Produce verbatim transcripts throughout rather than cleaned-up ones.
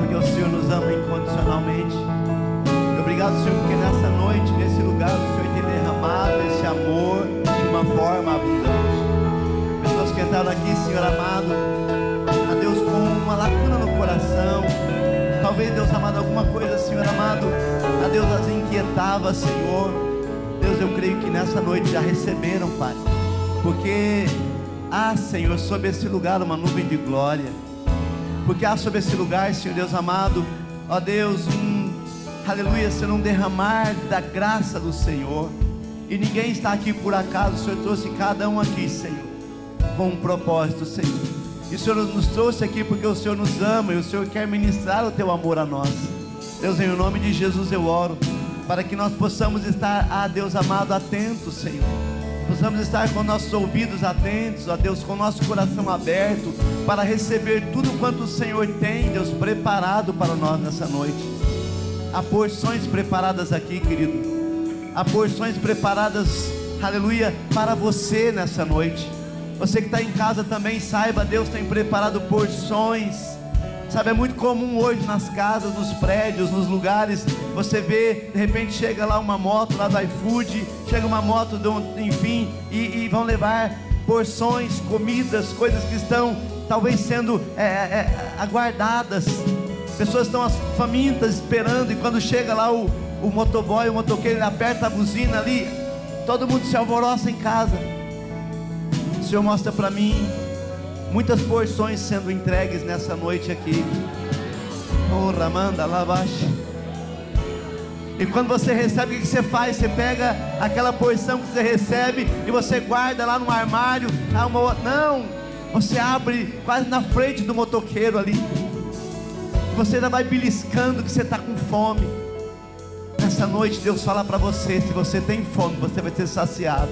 porque o Senhor nos ama incondicionalmente. Obrigado, Senhor, porque nessa noite, nesse lugar, o Senhor tem derramado esse amor de uma forma abundante. Pessoas que entraram aqui, Senhor amado, a Deus, com uma lacuna no coração, talvez, Deus amado, alguma coisa, Senhor amado, a Deus as inquietava, Senhor. Deus, eu creio que nessa noite já receberam, Pai, porque há, Senhor, sobre esse lugar uma nuvem de glória, porque há sobre esse lugar, Senhor Deus amado, ó Deus, um, aleluia, Senhor, um derramar da graça do Senhor, e ninguém está aqui por acaso. O Senhor trouxe cada um aqui, Senhor, com um propósito, Senhor, e o Senhor nos trouxe aqui porque o Senhor nos ama, e o Senhor quer ministrar o Teu amor a nós. Deus, em nome de Jesus eu oro, para que nós possamos estar, ah Deus amado, atentos, Senhor, possamos estar com nossos ouvidos atentos, ó Deus, com nosso coração aberto, para receber tudo quanto o Senhor tem, Deus, preparado para nós nessa noite. Há porções preparadas aqui, querido, há porções preparadas, aleluia, para você nessa noite. Você que está em casa também, saiba, Deus tem preparado porções, sabe, é muito comum hoje nas casas, nos prédios, nos lugares, você vê, de repente chega lá uma moto lá do iFood, chega uma moto, do, enfim, e, e vão levar porções, comidas, coisas que estão talvez sendo é, é, aguardadas. Pessoas estão famintas, esperando, e quando chega lá o, o motoboy, o motoqueiro, ele aperta a buzina ali, todo mundo se alvoroça em casa. O Senhor mostra para mim muitas porções sendo entregues nessa noite aqui. Oh, Ramanda, lá abaixo. E quando você recebe, o que você faz? Você pega aquela porção que você recebe e você guarda lá no armário. Lá uma... Não, você abre quase na frente do motoqueiro ali. Você ainda vai beliscando que você está com fome. Nessa noite Deus fala para você: se você tem fome, você vai ser saciado.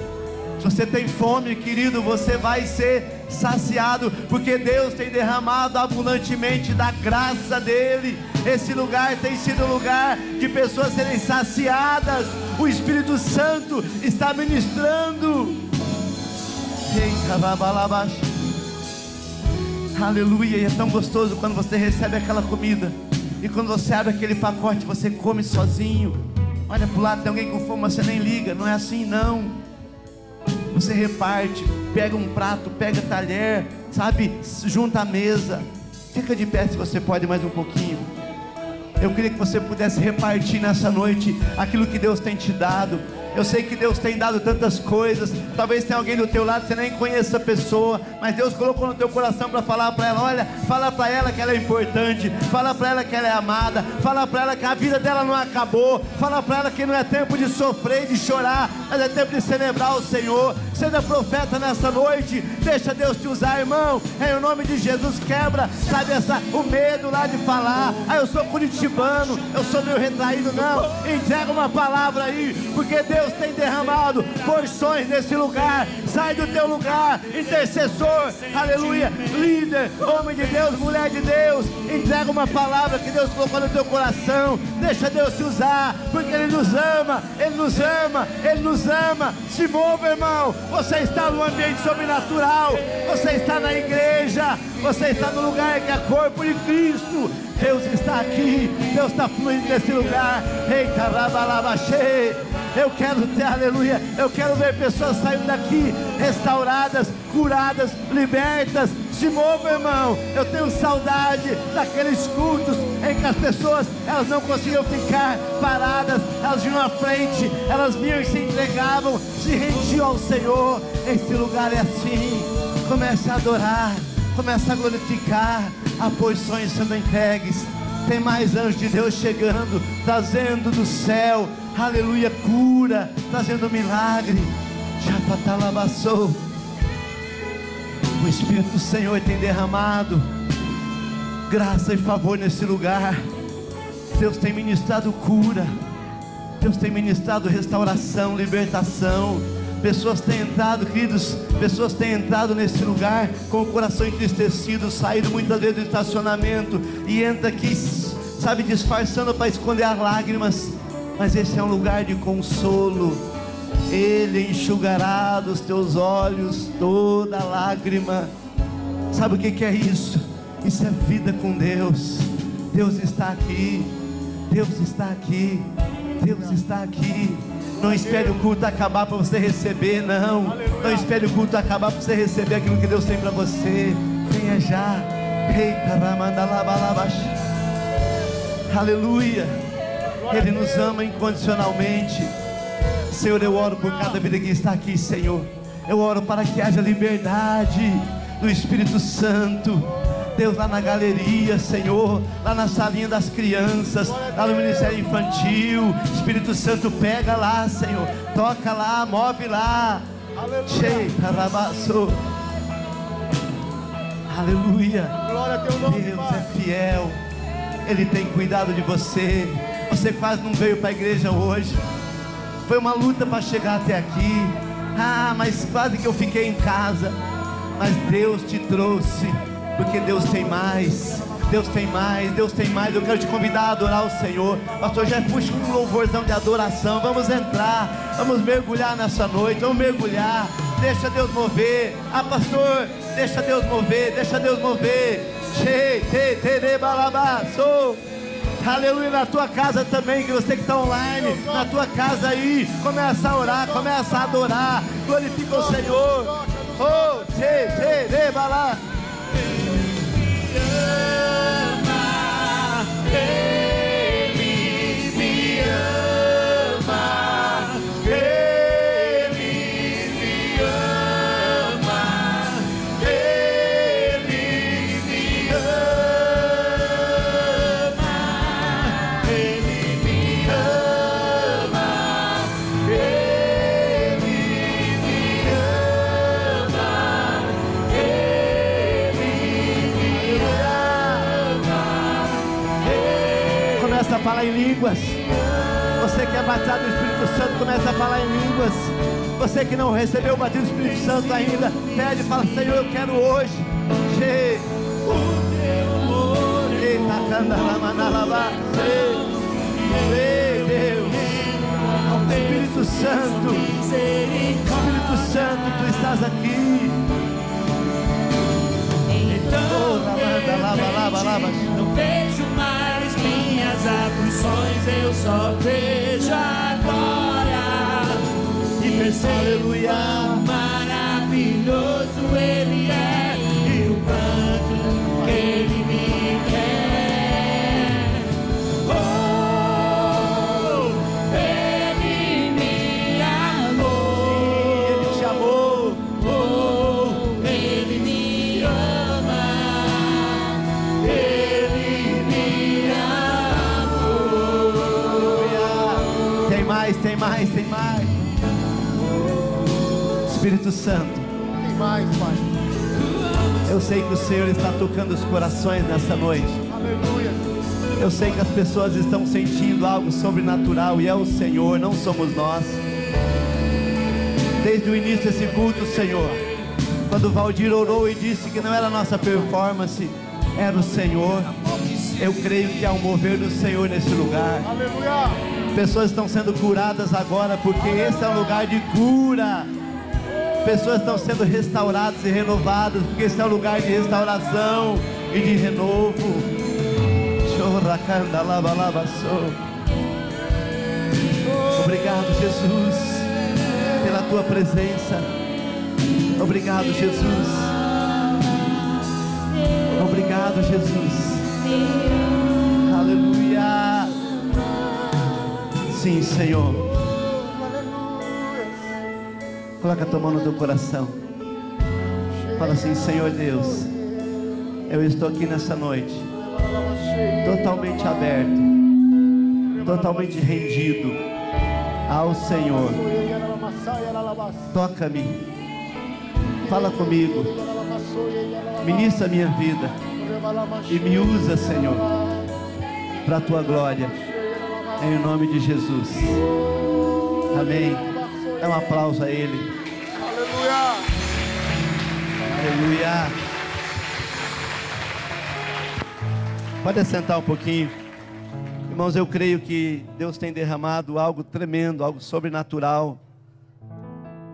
Se você tem fome, querido, você vai ser saciado, porque Deus tem derramado abundantemente da graça dEle. Esse lugar tem sido um lugar de pessoas serem saciadas. O Espírito Santo está ministrando. Aleluia, e é tão gostoso quando você recebe aquela comida, e quando você abre aquele pacote, você come sozinho. Olha para o lado, tem alguém com fome, você nem liga. Não é assim, não. Você reparte, pega um prato, pega talher, sabe, junta a mesa. Fica de pé se você pode mais um pouquinho. Eu queria que você pudesse repartir nessa noite aquilo que Deus tem te dado. Eu sei que Deus tem dado tantas coisas. Talvez tenha alguém do teu lado, você nem conheça a pessoa, mas Deus colocou no teu coração para falar para ela. Olha, fala para ela que ela é importante, fala para ela que ela é amada, fala para ela que a vida dela não acabou, fala para ela que não é tempo de sofrer, de chorar, mas é tempo de celebrar o Senhor. Seja profeta nessa noite, deixa Deus te usar, irmão, em nome de Jesus. Quebra, sabe, essa, o medo lá de falar, ah, eu sou curitibano, eu sou meio retraído. Não, entrega uma palavra aí, porque Deus Deus tem derramado porções nesse lugar. Sai do teu lugar, intercessor, aleluia, líder, homem de Deus, mulher de Deus, entrega uma palavra que Deus colocou no teu coração. Deixa Deus te usar, porque Ele nos ama, Ele nos ama, Ele nos ama. Se move, irmão, você está num ambiente sobrenatural, você está na igreja, você está no lugar que é corpo de Cristo. Deus está aqui, Deus está fluindo nesse lugar. Eita, rabalabaxê. Eu quero ter, aleluia, eu quero ver pessoas saindo daqui restauradas, curadas, libertas. Se mova, irmão. Eu tenho saudade daqueles cultos em que as pessoas, elas não conseguiam ficar paradas, elas vinham à frente, elas vinham e se entregavam, se rendiam ao Senhor. Esse lugar é assim. Comece a adorar, comece a glorificar. Há porções sendo entregues, tem mais anjos de Deus chegando, trazendo do céu, aleluia, cura, trazendo milagre. Chapatalabassou. O Espírito do Senhor tem derramado graça e favor nesse lugar. Deus tem ministrado cura, Deus tem ministrado restauração, libertação. Pessoas têm entrado, queridos, pessoas têm entrado nesse lugar com o coração entristecido, saído muitas vezes do estacionamento e entra aqui, sabe, disfarçando para esconder as lágrimas. Mas esse é um lugar de consolo. Ele enxugará dos teus olhos toda lágrima. Sabe o que que é isso? Isso é vida com Deus. Deus está aqui, Deus está aqui, Deus está aqui. Não espere o culto acabar para você receber, não. Não espere o culto acabar para você receber aquilo que Deus tem para você. Venha já. Aleluia. Ele nos ama incondicionalmente. Senhor, eu oro por cada vida que está aqui, Senhor. Eu oro para que haja liberdade do Espírito Santo. Deus, lá na galeria, Senhor, lá na salinha das crianças, lá no ministério infantil, Espírito Santo, pega lá, Senhor, toca lá, move lá. Aleluia. Glória a teu nome. Deus é fiel, Ele tem cuidado de você. Você quase não veio para a igreja hoje, foi uma luta para chegar até aqui, ah, mas quase que eu fiquei em casa, mas Deus te trouxe. Porque Deus tem mais, Deus tem mais, Deus tem mais. Eu quero te convidar a adorar o Senhor. Pastor Jeff, puxa um louvorzão de adoração. Vamos entrar, vamos mergulhar nessa noite, vamos mergulhar. Deixa Deus mover. Ah, pastor, deixa Deus mover, deixa Deus mover. Che, te, te, de, balabaço. Aleluia, na tua casa também, que você que está online, na tua casa aí, começa a orar, começa a adorar. Glorifica o Senhor. Oh, che, te, de, balá. Ele me ama, Ele me ama, Ele me ama, Ele me ama, Ele me ama, Ele me ama. Começa a falar em línguas. Você que é batizado no Espírito Santo, começa a falar em línguas. Você que não recebeu o batismo do Espírito Santo ainda, pede e fala: Senhor, eu quero hoje. Espírito Santo, Espírito Santo, tu estás aqui. Não vejo mais minhas aflições, eu só vejo a glória. E percebo quão maravilhoso Ele é e o quanto que Ele me quer. Oh, Ele me amou. Ele te amou. Oh, Ele me ama. Ele me amou. Tem mais, tem mais, tem mais. Espírito Santo, tem mais, Pai. Eu sei que o Senhor está tocando os corações nessa noite. Aleluia. Eu sei que as pessoas estão sentindo algo sobrenatural, e é o Senhor, não somos nós. Desde o início desse culto, Senhor, quando o Valdir orou e disse que não era a nossa performance, era o Senhor. Eu creio que há um mover do Senhor nesse lugar. Aleluia. Pessoas estão sendo curadas agora, porque aleluia, esse é um lugar de cura. Pessoas estão sendo restauradas e renovadas, porque esse é um lugar de restauração e de renovo. Obrigado, Jesus, pela tua presença. Obrigado, Jesus. Obrigado, Jesus. Aleluia. Sim, Senhor. Coloca a tua mão no teu coração. Fala assim: Senhor Deus, eu estou aqui nessa noite totalmente aberto, totalmente rendido ao Senhor. Toca-me, fala comigo, ministra a minha vida e me usa, Senhor, para a tua glória, em nome de Jesus. Amém. Dá um aplauso a Ele. Aleluia. Aleluia. Pode assentar um pouquinho. Irmãos, eu creio que Deus tem derramado algo tremendo, algo sobrenatural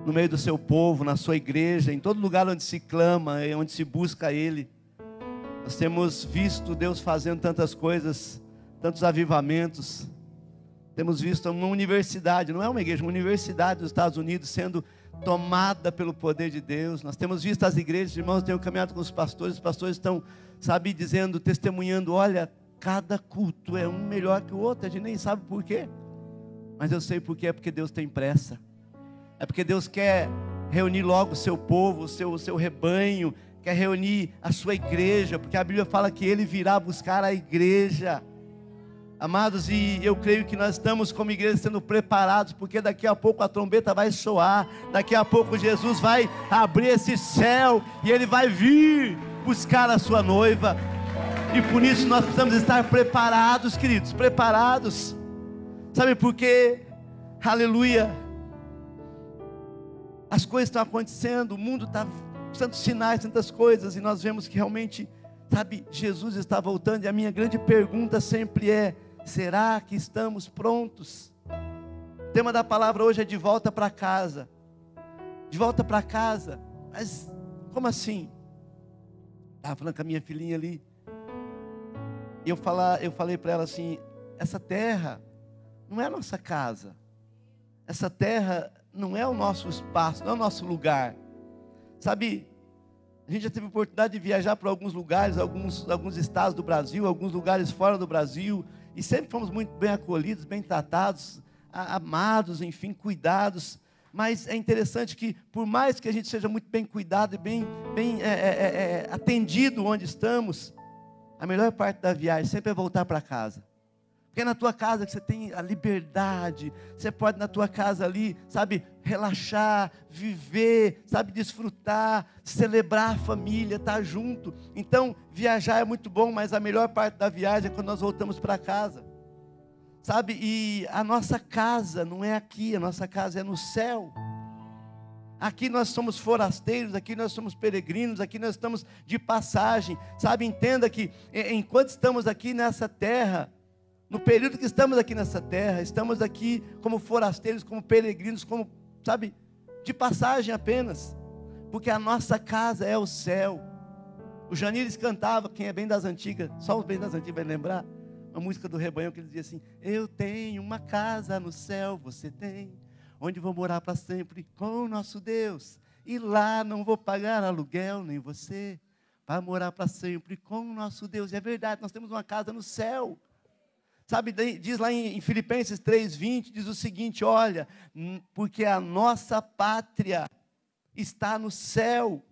no meio do seu povo, na sua igreja, em todo lugar onde se clama, onde se busca Ele. Nós temos visto Deus fazendo tantas coisas, tantos avivamentos. Temos visto uma universidade, não é uma igreja, uma universidade dos Estados Unidos sendo tomada pelo poder de Deus. Nós temos visto as igrejas, os irmãos têm caminhado com os pastores, os pastores estão, sabe, dizendo, testemunhando, olha, cada culto é um melhor que o outro, a gente nem sabe por quê. Mas eu sei por quê, é porque Deus tem pressa. É porque Deus quer reunir logo o seu povo, o seu, o seu rebanho, quer reunir a sua igreja, porque a Bíblia fala que Ele virá buscar a igreja. Amados, e eu creio que nós estamos como igreja sendo preparados, porque daqui a pouco a trombeta vai soar, daqui a pouco Jesus vai abrir esse céu, e Ele vai vir buscar a sua noiva, e por isso nós precisamos estar preparados, queridos, preparados, sabe por quê? Aleluia, as coisas estão acontecendo, o mundo está, tantos sinais, tantas coisas, e nós vemos que realmente, sabe, Jesus está voltando, e a minha grande pergunta sempre é, será que estamos prontos? O tema da palavra hoje é de volta para casa, de volta para casa, mas como assim? Estava falando com a minha filhinha ali, e eu, falar, eu falei para ela assim, essa terra não é a nossa casa, essa terra não é o nosso espaço, não é o nosso lugar, sabe, a gente já teve oportunidade de viajar para alguns lugares, alguns, alguns estados do Brasil, alguns lugares fora do Brasil, e sempre fomos muito bem acolhidos, bem tratados, amados, enfim, cuidados, mas é interessante que, por mais que a gente seja muito bem cuidado e bem, bem é, é, é, atendido onde estamos, a melhor parte da viagem sempre é voltar para casa, porque é na tua casa que você tem a liberdade, você pode na tua casa ali, sabe, relaxar, viver, sabe, desfrutar, celebrar a família, estar junto, então viajar é muito bom, mas a melhor parte da viagem é quando nós voltamos para casa, sabe, e a nossa casa não é aqui, a nossa casa é no céu, aqui nós somos forasteiros, aqui nós somos peregrinos, aqui nós estamos de passagem, sabe, entenda que enquanto estamos aqui nessa terra, no período que estamos aqui nessa terra, estamos aqui como forasteiros, como peregrinos, como, sabe, de passagem apenas, porque a nossa casa é o céu. O Janires cantava, quem é bem das antigas, só os bem das antigas vai lembrar, uma música do Rebanho que ele dizia assim, eu tenho uma casa no céu, você tem, onde vou morar para sempre com o nosso Deus, e lá não vou pagar aluguel, nem você, para morar para sempre com o nosso Deus, e é verdade, nós temos uma casa no céu, sabe, diz lá em Filipenses três, vinte, diz o seguinte, olha, porque a nossa pátria está no céu,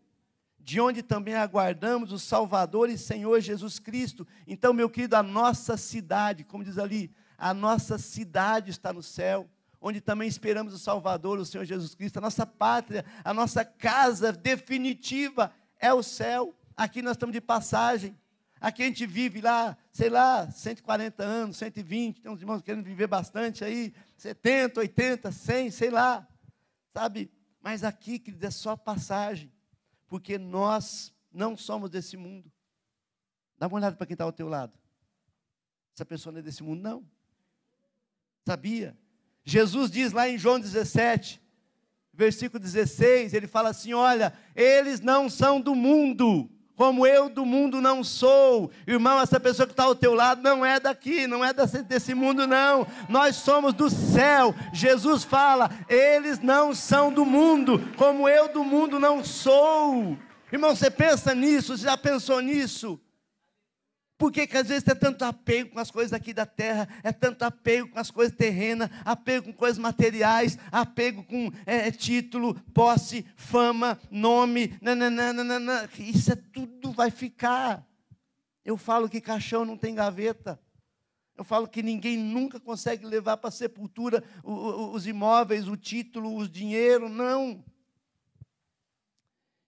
de onde também aguardamos o Salvador e Senhor Jesus Cristo, então meu querido, a nossa cidade, como diz ali, a nossa cidade está no céu, onde também esperamos o Salvador, o Senhor Jesus Cristo, a nossa pátria, a nossa casa definitiva é o céu, aqui nós estamos de passagem, aqui a gente vive lá, sei lá, cento e quarenta anos, cento e vinte, tem uns irmãos querendo viver bastante aí, setenta, oitenta, cem, sei lá, sabe? Mas aqui, querido, é só passagem, porque nós não somos desse mundo. Dá uma olhada para quem está ao teu lado. Essa pessoa não é desse mundo, não. Sabia? Jesus diz lá em João dezessete, versículo dezesseis, ele fala assim, olha, eles não são do mundo, como eu do mundo não sou, irmão, essa pessoa que está ao teu lado não é daqui, não é desse mundo não, nós somos do céu, Jesus fala, eles não são do mundo, como eu do mundo não sou, irmão, você pensa nisso, você já pensou nisso? Por que que às vezes tem tanto apego com as coisas aqui da terra, é tanto apego com as coisas terrenas, apego com coisas materiais, apego com é, título, posse, fama, nome, nananana, isso é tudo vai ficar, eu falo que caixão não tem gaveta, eu falo que ninguém nunca consegue levar para a sepultura os imóveis, o título, o dinheiro, não,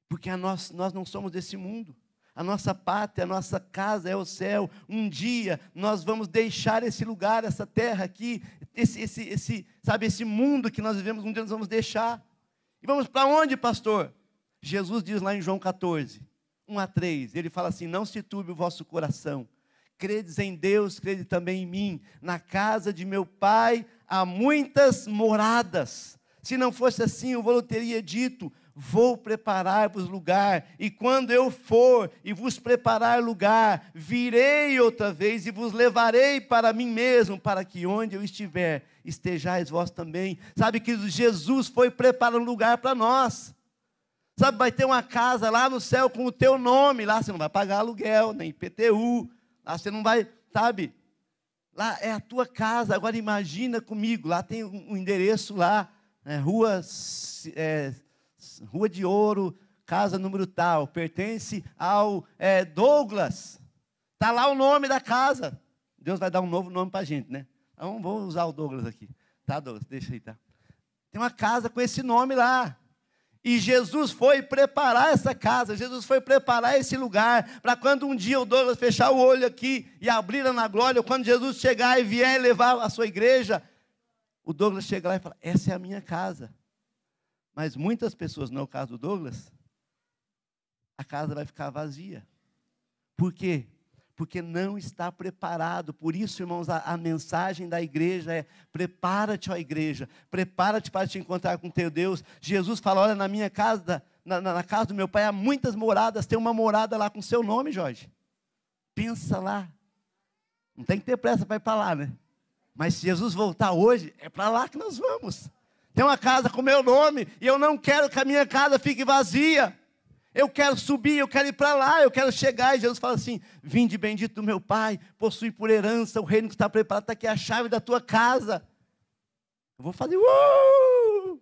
porque a nós, nós não somos desse mundo, a nossa pátria, a nossa casa é o céu, um dia nós vamos deixar esse lugar, essa terra aqui, esse, esse, esse, sabe, esse mundo que nós vivemos, um dia nós vamos deixar, e vamos para onde, pastor? Jesus diz lá em João quatorze, um a três, ele fala assim, não se turbe o vosso coração, credes em Deus, crede também em mim, na casa de meu pai há muitas moradas, se não fosse assim eu vou lhe teria dito, vou preparar-vos lugar, e quando eu for e vos preparar lugar, virei outra vez e vos levarei para mim mesmo, para que onde eu estiver, estejais vós também. Sabe que Jesus foi preparar um lugar para nós. Sabe, vai ter uma casa lá no céu com o teu nome, lá você não vai pagar aluguel, nem I P T U, lá você não vai, sabe, lá é a tua casa. Agora imagina comigo, lá tem um endereço lá, é, rua... É, Rua de Ouro, casa número tal, pertence ao é, Douglas, está lá o nome da casa. Deus vai dar um novo nome para a gente, né? Então, vou usar o Douglas aqui, tá, Douglas? Deixa aí, tá? Tem uma casa com esse nome lá, e Jesus foi preparar essa casa, Jesus foi preparar esse lugar, para quando um dia o Douglas fechar o olho aqui e abrir na glória, quando Jesus chegar e vier levar a sua igreja, o Douglas chega lá e fala: essa é a minha casa. Mas muitas pessoas, não é o caso do Douglas, a casa vai ficar vazia. Por quê? Porque não está preparado. Por isso, irmãos, a, a mensagem da igreja é: prepara-te, ó igreja, prepara-te para te encontrar com teu Deus. Jesus fala: olha, na minha casa, na, na, na casa do meu pai há muitas moradas, tem uma morada lá com seu nome, Jorge. Pensa lá. Não tem que ter pressa para ir para lá, né? Mas se Jesus voltar hoje, é para lá que nós vamos. Tem uma casa com o meu nome, e eu não quero que a minha casa fique vazia. Eu quero subir, eu quero ir para lá, eu quero chegar. E Jesus fala assim: vinde bendito do meu Pai, possui por herança o reino que está preparado, está aqui a chave da tua casa. Eu vou fazer, uh!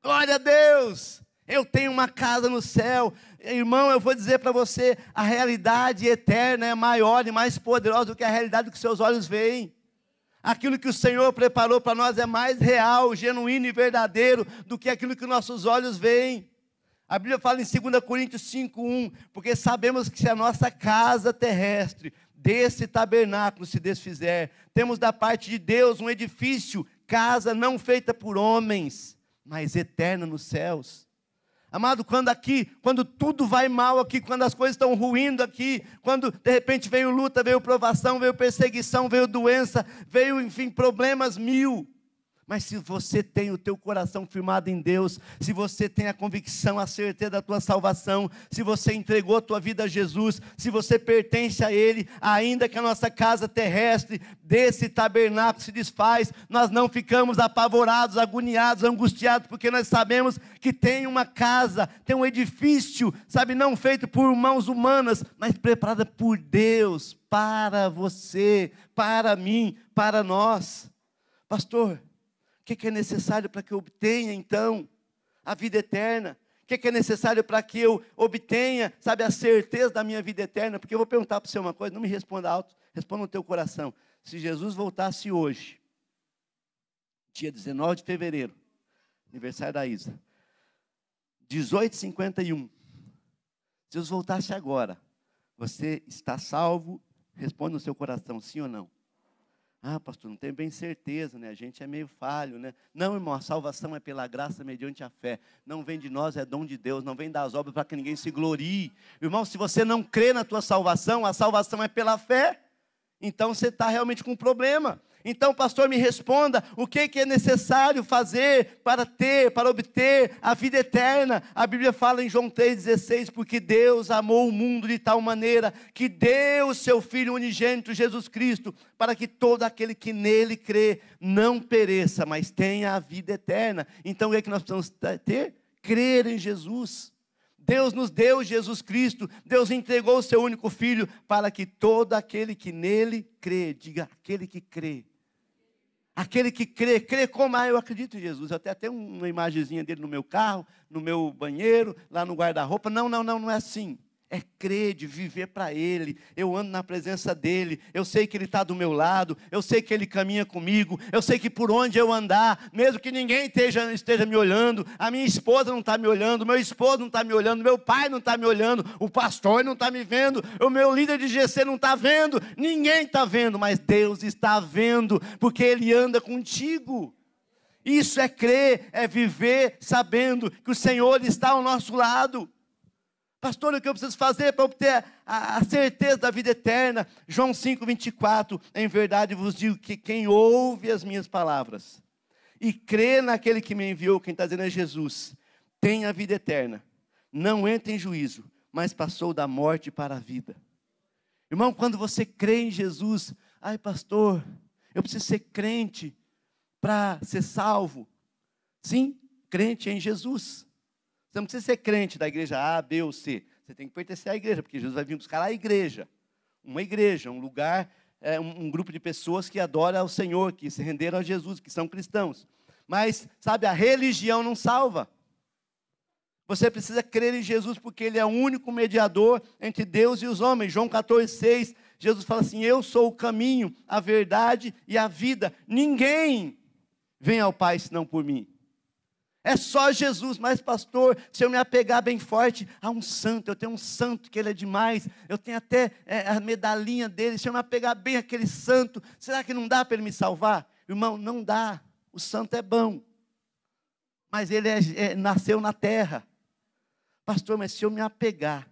glória a Deus, eu tenho uma casa no céu. Irmão, eu vou dizer para você, a realidade eterna é maior e mais poderosa do que a realidade que seus olhos veem. Aquilo que o Senhor preparou para nós é mais real, genuíno e verdadeiro do que aquilo que nossos olhos veem. A Bíblia fala em dois Coríntios cinco, um, porque sabemos que se a nossa casa terrestre desse tabernáculo se desfizer, temos da parte de Deus um edifício, casa não feita por homens, mas eterna nos céus. Amado, quando aqui, quando tudo vai mal aqui, quando as coisas estão ruindo aqui, quando de repente veio luta, veio provação, veio perseguição, veio doença, veio, enfim, problemas mil. Mas se você tem o teu coração firmado em Deus, se você tem a convicção, a certeza da tua salvação, se você entregou a tua vida a Jesus, se você pertence a Ele, ainda que a nossa casa terrestre desse tabernáculo se desfaz, nós não ficamos apavorados, agoniados, angustiados, porque nós sabemos que tem uma casa, tem um edifício, sabe, não feito por mãos humanas, mas preparada por Deus, para você, para mim, para nós. Pastor, o que, que é necessário para que eu obtenha, então, a vida eterna? O que, que é necessário para que eu obtenha, sabe, a certeza da minha vida eterna? Porque eu vou perguntar para você uma coisa, não me responda alto, responda no teu coração. Se Jesus voltasse hoje, dia dezenove de fevereiro, aniversário da Isa, dezoito e cinquenta e um, se Jesus voltasse agora, você está salvo? Responda no seu coração, sim ou não? Ah, pastor, não tenho bem certeza, né? A gente é meio falho, né? Não, irmão, a salvação é pela graça mediante a fé. Não vem de nós, é dom de Deus. Não vem das obras para que ninguém se glorie. Irmão, se você não crê na tua salvação, a salvação é pela fé. Então, você está realmente com um problema. Então, pastor, me responda, o que é necessário fazer para ter, para obter a vida eterna? A Bíblia fala em João três, dezesseis, porque Deus amou o mundo de tal maneira que deu o seu Filho unigênito, Jesus Cristo, para que todo aquele que nele crê não pereça, mas tenha a vida eterna. Então, o que é que nós precisamos ter? Crer em Jesus. Deus nos deu Jesus Cristo, Deus entregou o seu único Filho, para que todo aquele que nele crê, diga, aquele que crê, aquele que crê, crê como? Ah, eu acredito em Jesus. Eu até tenho uma imagenzinha dele no meu carro, no meu banheiro, lá no guarda-roupa. Não, não, não, não é assim. É crer, de viver para Ele. Eu ando na presença dEle, eu sei que Ele está do meu lado, eu sei que Ele caminha comigo, eu sei que por onde eu andar, mesmo que ninguém esteja, esteja me olhando, a minha esposa não está me olhando, meu esposo não está me olhando, meu pai não está me olhando, o pastor não está me vendo, o meu líder de G C não está vendo, ninguém está vendo, mas Deus está vendo, porque Ele anda contigo. Isso é crer, é viver sabendo que o Senhor está ao nosso lado. Pastor, o que eu preciso fazer para obter a, a certeza da vida eterna? João cinco, vinte e quatro, em verdade vos digo que quem ouve as minhas palavras e crê naquele que me enviou, quem está dizendo é Jesus, tem a vida eterna, não entra em juízo, mas passou da morte para a vida. Irmão, quando você crê em Jesus, ai pastor, eu preciso ser crente para ser salvo. Sim, crente em Jesus. Você não precisa ser crente da igreja A, B ou C. Você tem que pertencer à igreja, porque Jesus vai vir buscar a igreja. Uma igreja, um lugar, é, um, um grupo de pessoas que adoram ao Senhor, que se renderam a Jesus, que são cristãos. Mas, sabe, a religião não salva. Você precisa crer em Jesus, porque Ele é o único mediador entre Deus e os homens. João quatorze, seis, Jesus fala assim: eu sou o caminho, a verdade e a vida. Ninguém vem ao Pai senão por mim. É só Jesus. Mas pastor, se eu me apegar bem forte a um santo, eu tenho um santo que ele é demais, eu tenho até é, a medalhinha dele, se eu me apegar bem àquele santo, será que não dá para ele me salvar? Irmão, não dá. O santo é bom, mas ele é, é, nasceu na terra. Pastor, mas se eu me apegar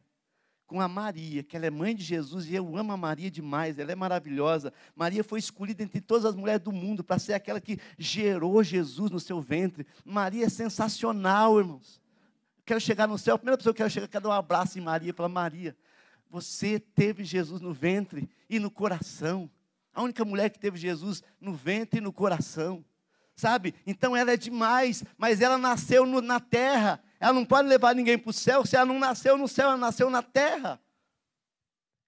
com a Maria, que ela é mãe de Jesus, e eu amo a Maria demais, ela é maravilhosa. Maria foi escolhida entre todas as mulheres do mundo para ser aquela que gerou Jesus no seu ventre. Maria é sensacional, irmãos. Quero chegar no céu, a primeira pessoa que eu quero chegar, quero dar um abraço em Maria, falar: Maria, você teve Jesus no ventre e no coração. A única mulher que teve Jesus no ventre e no coração, sabe? Então ela é demais, mas ela nasceu no, na terra. Ela não pode levar ninguém para o céu, se ela não nasceu no céu, ela nasceu na terra.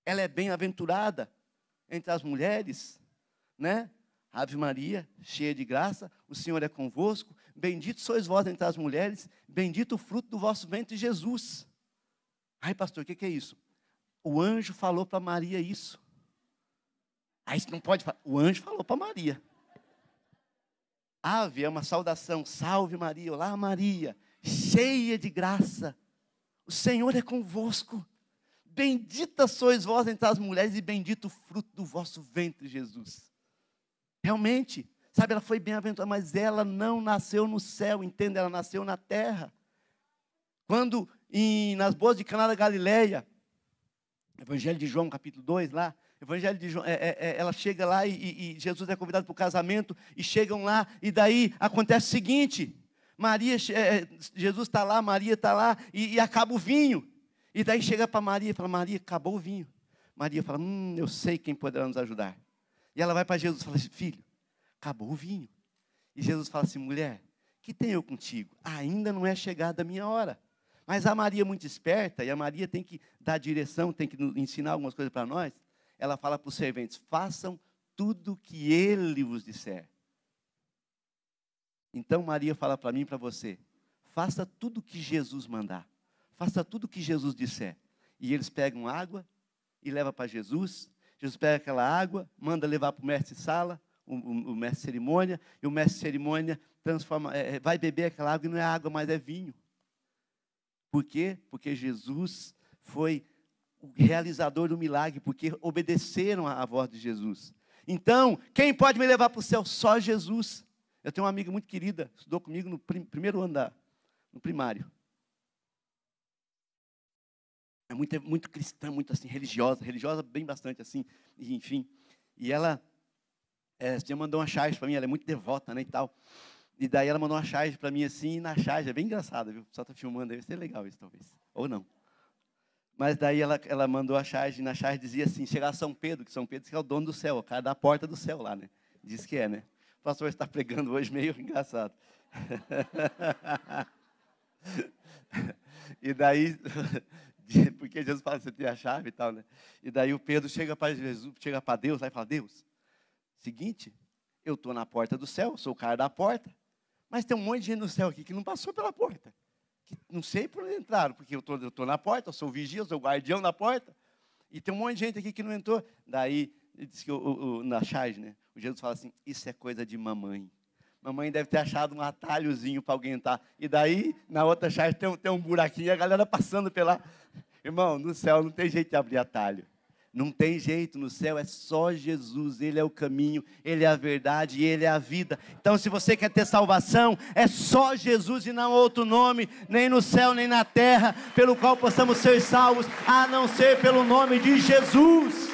Ela é bem-aventurada entre as mulheres, né? Ave Maria, cheia de graça, o Senhor é convosco, bendito sois vós entre as mulheres, bendito o fruto do vosso ventre, Jesus. Ai pastor, o que, que é isso? O anjo falou para Maria isso. Aí você não pode falar, o anjo falou para Maria. Ave é uma saudação, salve Maria, olá Maria, cheia de graça, o Senhor é convosco, bendita sois vós entre as mulheres e bendito o fruto do vosso ventre, Jesus. Realmente, sabe, ela foi bem-aventurada, mas ela não nasceu no céu, entenda, ela nasceu na terra. Quando em, nas bodas de Caná da Galileia, Evangelho de João capítulo dois lá, Evangelho de João, é, é, ela chega lá e, e, e Jesus é convidado para o casamento, e chegam lá, e daí acontece o seguinte: Maria, Jesus está lá, Maria está lá, e, e acaba o vinho. E daí chega para Maria e fala: Maria, acabou o vinho. Maria fala: hum, eu sei quem poderá nos ajudar. E ela vai para Jesus e fala: filho, acabou o vinho. E Jesus fala assim: mulher, que tenho eu contigo? Ainda não é chegada a minha hora. Mas a Maria é muito esperta, e a Maria tem que dar direção, tem que ensinar algumas coisas para nós. Ela fala para os serventes: façam tudo o que ele vos disser. Então Maria fala para mim e para você: faça tudo o que Jesus mandar, faça tudo o que Jesus disser. E eles pegam água e levam para Jesus. Jesus pega aquela água, manda levar para o mestre sala, o, o, o mestre cerimônia, e o mestre cerimônia transforma, é, vai beber aquela água, e não é água, mas é vinho. Por quê? Porque Jesus foi o realizador do milagre, porque obedeceram à voz de Jesus. Então, quem pode me levar para o céu? Só Jesus. Eu tenho uma amiga muito querida, estudou comigo no prim, primeiro ano da, no primário. É muito, muito cristã, muito assim, religiosa, religiosa bem bastante assim, e, enfim. E ela, é, ela mandou uma charge para mim, ela é muito devota, né, e tal. E daí ela mandou uma charge para mim assim, e na charge, é bem engraçada, viu? O pessoal está filmando aí, vai ser legal isso talvez, ou não. Mas daí ela, ela mandou a charge, e na charge dizia assim: chegar São Pedro, que São Pedro que é o dono do céu, o cara da porta do céu lá, né? Diz que é, né? O pastor está pregando hoje meio engraçado. E daí, porque Jesus fala que você tem a chave e tal, né? E daí o Pedro chega para Jesus, chega para Deus lá e fala: Deus, seguinte, eu estou na porta do céu, sou o cara da porta, mas tem um monte de gente no céu aqui que não passou pela porta, que não sei por onde entraram, porque eu estou eu estou na porta, eu sou o vigia, eu sou o guardião da porta, e tem um monte de gente aqui que não entrou. Daí, ele disse que o, o, na charge, né? O Jesus fala assim: isso é coisa de mamãe. Mamãe deve ter achado um atalhozinho para alguém entrar. E daí, na outra charge, tem, tem um buraquinho e a galera passando pela... Irmão, no céu não tem jeito de abrir atalho. Não tem jeito, no céu é só Jesus. Ele é o caminho, Ele é a verdade e Ele é a vida. Então, se você quer ter salvação, é só Jesus e não outro nome, nem no céu, nem na terra, pelo qual possamos ser salvos, a não ser pelo nome de Jesus.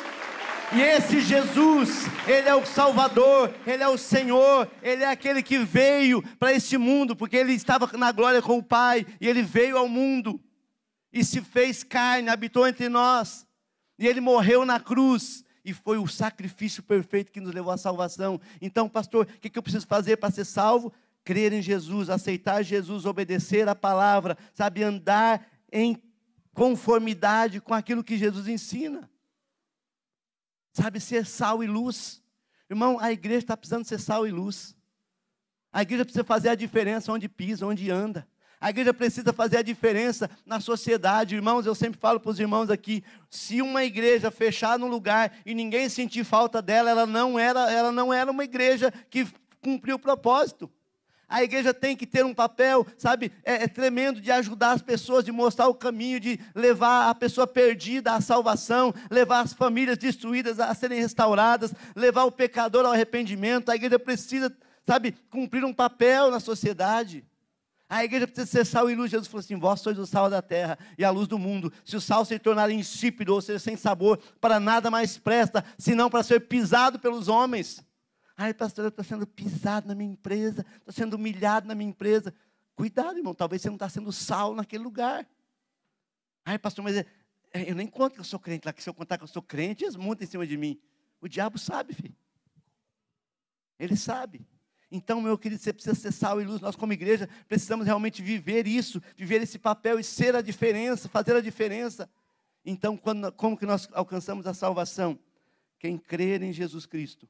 E esse Jesus, Ele é o Salvador, Ele é o Senhor, Ele é aquele que veio para este mundo, porque Ele estava na glória com o Pai, e Ele veio ao mundo, e se fez carne, habitou entre nós, e Ele morreu na cruz, e foi o sacrifício perfeito que nos levou à salvação. Então, pastor, o que eu preciso fazer para ser salvo? Crer em Jesus, aceitar Jesus, obedecer a palavra, sabe, andar em conformidade com aquilo que Jesus ensina. Sabe, ser sal e luz. Irmão, a igreja está precisando ser sal e luz. A igreja precisa fazer a diferença onde pisa, onde anda. A igreja precisa fazer a diferença na sociedade. Irmãos, eu sempre falo para os irmãos aqui, se uma igreja fechar num lugar e ninguém sentir falta dela, ela não era, ela não era uma igreja que cumpriu o propósito. A igreja tem que ter um papel, sabe, é, é tremendo, de ajudar as pessoas, de mostrar o caminho, de levar a pessoa perdida à salvação, levar as famílias destruídas a serem restauradas, levar o pecador ao arrependimento. A igreja precisa, sabe, cumprir um papel na sociedade. A igreja precisa ser sal e luz. Jesus falou assim, vós sois o sal da terra e a luz do mundo. Se o sal se tornar insípido, ou seja, sem sabor, para nada mais presta, senão para ser pisado pelos homens. Ai, pastor, eu estou sendo pisado na minha empresa, estou sendo humilhado na minha empresa. Cuidado, irmão, talvez você não está sendo sal naquele lugar. Ai, pastor, mas eu nem conto que eu sou crente lá, que se eu contar que eu sou crente, eles montam em cima de mim. O diabo sabe, filho. Ele sabe. Então, meu querido, você precisa ser sal e luz. Nós, como igreja, precisamos realmente viver isso, viver esse papel e ser a diferença, fazer a diferença. Então, quando, como que nós alcançamos a salvação? Quem crer em Jesus Cristo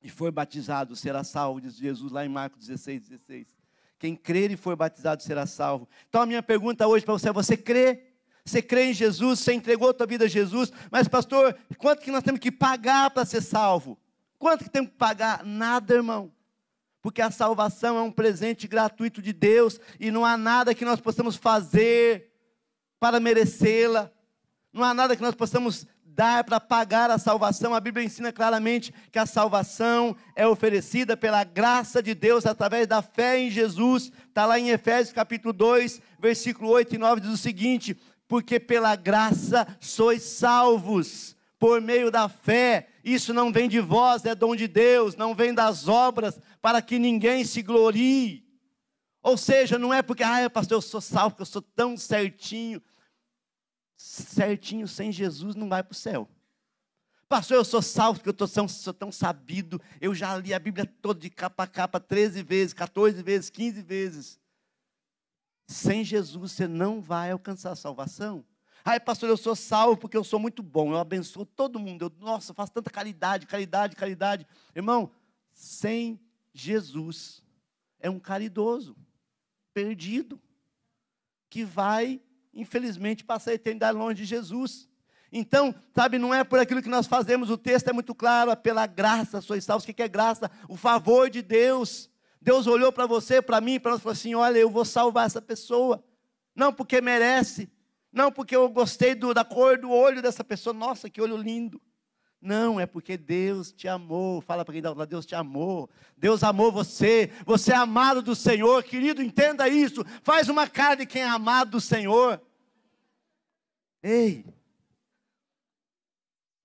e foi batizado será salvo, diz Jesus lá em Marcos dezesseis, dezesseis. Quem crer e for batizado será salvo. Então a minha pergunta hoje para você é, você crê? Você crê em Jesus? Você entregou a tua vida a Jesus? Mas pastor, quanto que nós temos que pagar para ser salvo? Quanto que temos que pagar? Nada, irmão. Porque a salvação é um presente gratuito de Deus, e não há nada que nós possamos fazer para merecê-la. Não há nada que nós possamos dar para pagar a salvação. A Bíblia ensina claramente que a salvação é oferecida pela graça de Deus, através da fé em Jesus. Está lá em Efésios capítulo dois, versículo oito e nove, diz o seguinte, porque pela graça sois salvos, por meio da fé. Isso não vem de vós, é dom de Deus, não vem das obras, para que ninguém se glorie. Ou seja, não é porque, ah, pastor, eu sou salvo, porque eu sou tão certinho. Certinho sem Jesus não vai para o céu. Pastor, eu sou salvo porque eu tô, sou, sou tão sabido, eu já li a Bíblia toda de capa a capa treze vezes, quatorze vezes, quinze vezes. Sem Jesus você não vai alcançar a salvação. Ai, pastor, eu sou salvo porque eu sou muito bom, eu abençoo todo mundo, eu, nossa, faço tanta caridade, caridade, caridade. Irmão, sem Jesus é um caridoso perdido que vai, infelizmente, passa a eternidade longe de Jesus. Então, sabe, não é por aquilo que nós fazemos. O texto é muito claro, é pela graça sois salvos. O que é graça? O favor de Deus. Deus olhou para você, para mim, para nós, e falou assim, olha, eu vou salvar essa pessoa, não porque merece, não porque eu gostei do, da cor do olho dessa pessoa, nossa, que olho lindo. Não, é porque Deus te amou. Fala para quem dá o lado, Deus te amou. Deus amou você. Você é amado do Senhor. Querido, entenda isso. Faz uma cara de quem é amado do Senhor. Ei.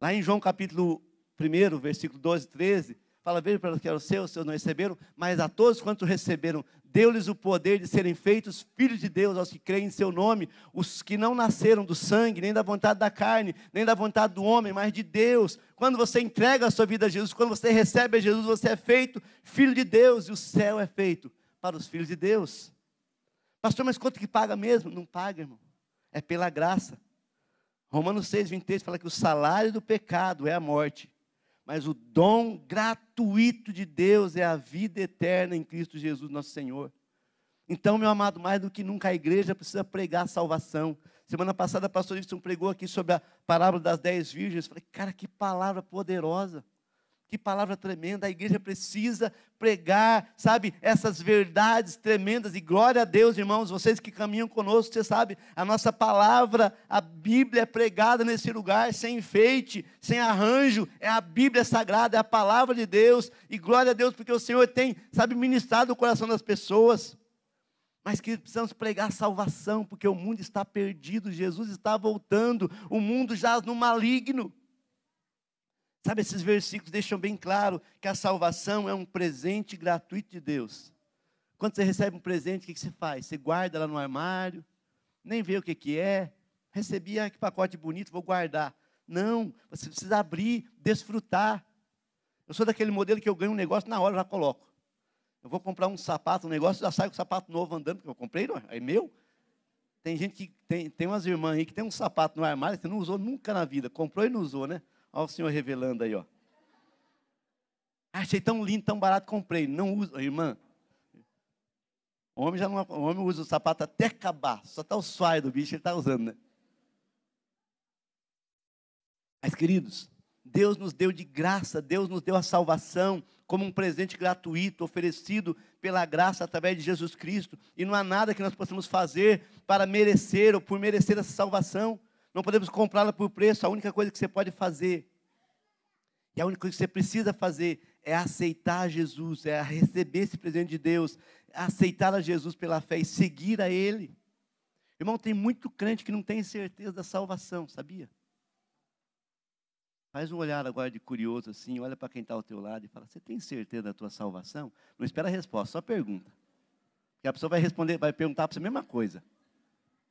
Lá em João capítulo um, versículo doze e treze, fala, veja para os que eram seus, seus não receberam, mas a todos quantos receberam, deu-lhes o poder de serem feitos filhos de Deus, aos que creem em seu nome, os que não nasceram do sangue, nem da vontade da carne, nem da vontade do homem, mas de Deus. Quando você entrega a sua vida a Jesus, quando você recebe a Jesus, você é feito filho de Deus, e o céu é feito para os filhos de Deus. Pastor, mas quanto que paga mesmo? Não paga, irmão. É pela graça. Romanos seis, vinte e três fala que o salário do pecado é a morte, mas o dom gratuito de Deus é a vida eterna em Cristo Jesus nosso Senhor. Então, meu amado, mais do que nunca a igreja precisa pregar a salvação. Semana passada a pastora Wilson pregou aqui sobre a parábola das dez virgens. Falei, cara, que palavra poderosa, que palavra tremenda. A igreja precisa pregar, sabe, essas verdades tremendas. E glória a Deus, irmãos, vocês que caminham conosco, você sabe, a nossa palavra, a Bíblia é pregada nesse lugar, sem enfeite, sem arranjo, é a Bíblia sagrada, é a palavra de Deus. E glória a Deus, porque o Senhor tem, sabe, ministrado o coração das pessoas. Mas que precisamos pregar salvação, porque o mundo está perdido, Jesus está voltando, o mundo jaz no maligno. Sabe, esses versículos deixam bem claro que a salvação é um presente gratuito de Deus. Quando você recebe um presente, o que você faz? Você guarda lá no armário, nem vê o que é. Recebi, ah, que pacote bonito, vou guardar. Não, você precisa abrir, desfrutar. Eu sou daquele modelo que eu ganho um negócio, na hora já coloco. Eu vou comprar um sapato, um negócio, já saio com o sapato novo andando, porque eu comprei, não é? É meu. Tem gente que, tem, tem umas irmãs aí que tem um sapato no armário que você não usou nunca na vida. Comprou e não usou, né? Olha o Senhor revelando aí, ó. Achei tão lindo, tão barato, comprei. Não uso, irmã. O homem, já não, o homem usa o sapato até acabar. Só está o suai do bicho, ele está usando, né? Mas, queridos, Deus nos deu de graça, Deus nos deu a salvação como um presente gratuito, oferecido pela graça através de Jesus Cristo. E não há nada que nós possamos fazer para merecer ou por merecer essa salvação. Não podemos comprá-la por preço. A única coisa que você pode fazer, e a única coisa que você precisa fazer, é aceitar Jesus, é receber esse presente de Deus, aceitar a Jesus pela fé e seguir a Ele. Irmão, tem muito crente que não tem certeza da salvação, sabia? Faz um olhar agora de curioso assim, olha para quem está ao teu lado e fala, você tem certeza da tua salvação? Não espera a resposta, só pergunta. Porque a pessoa vai responder, vai perguntar para você a mesma coisa.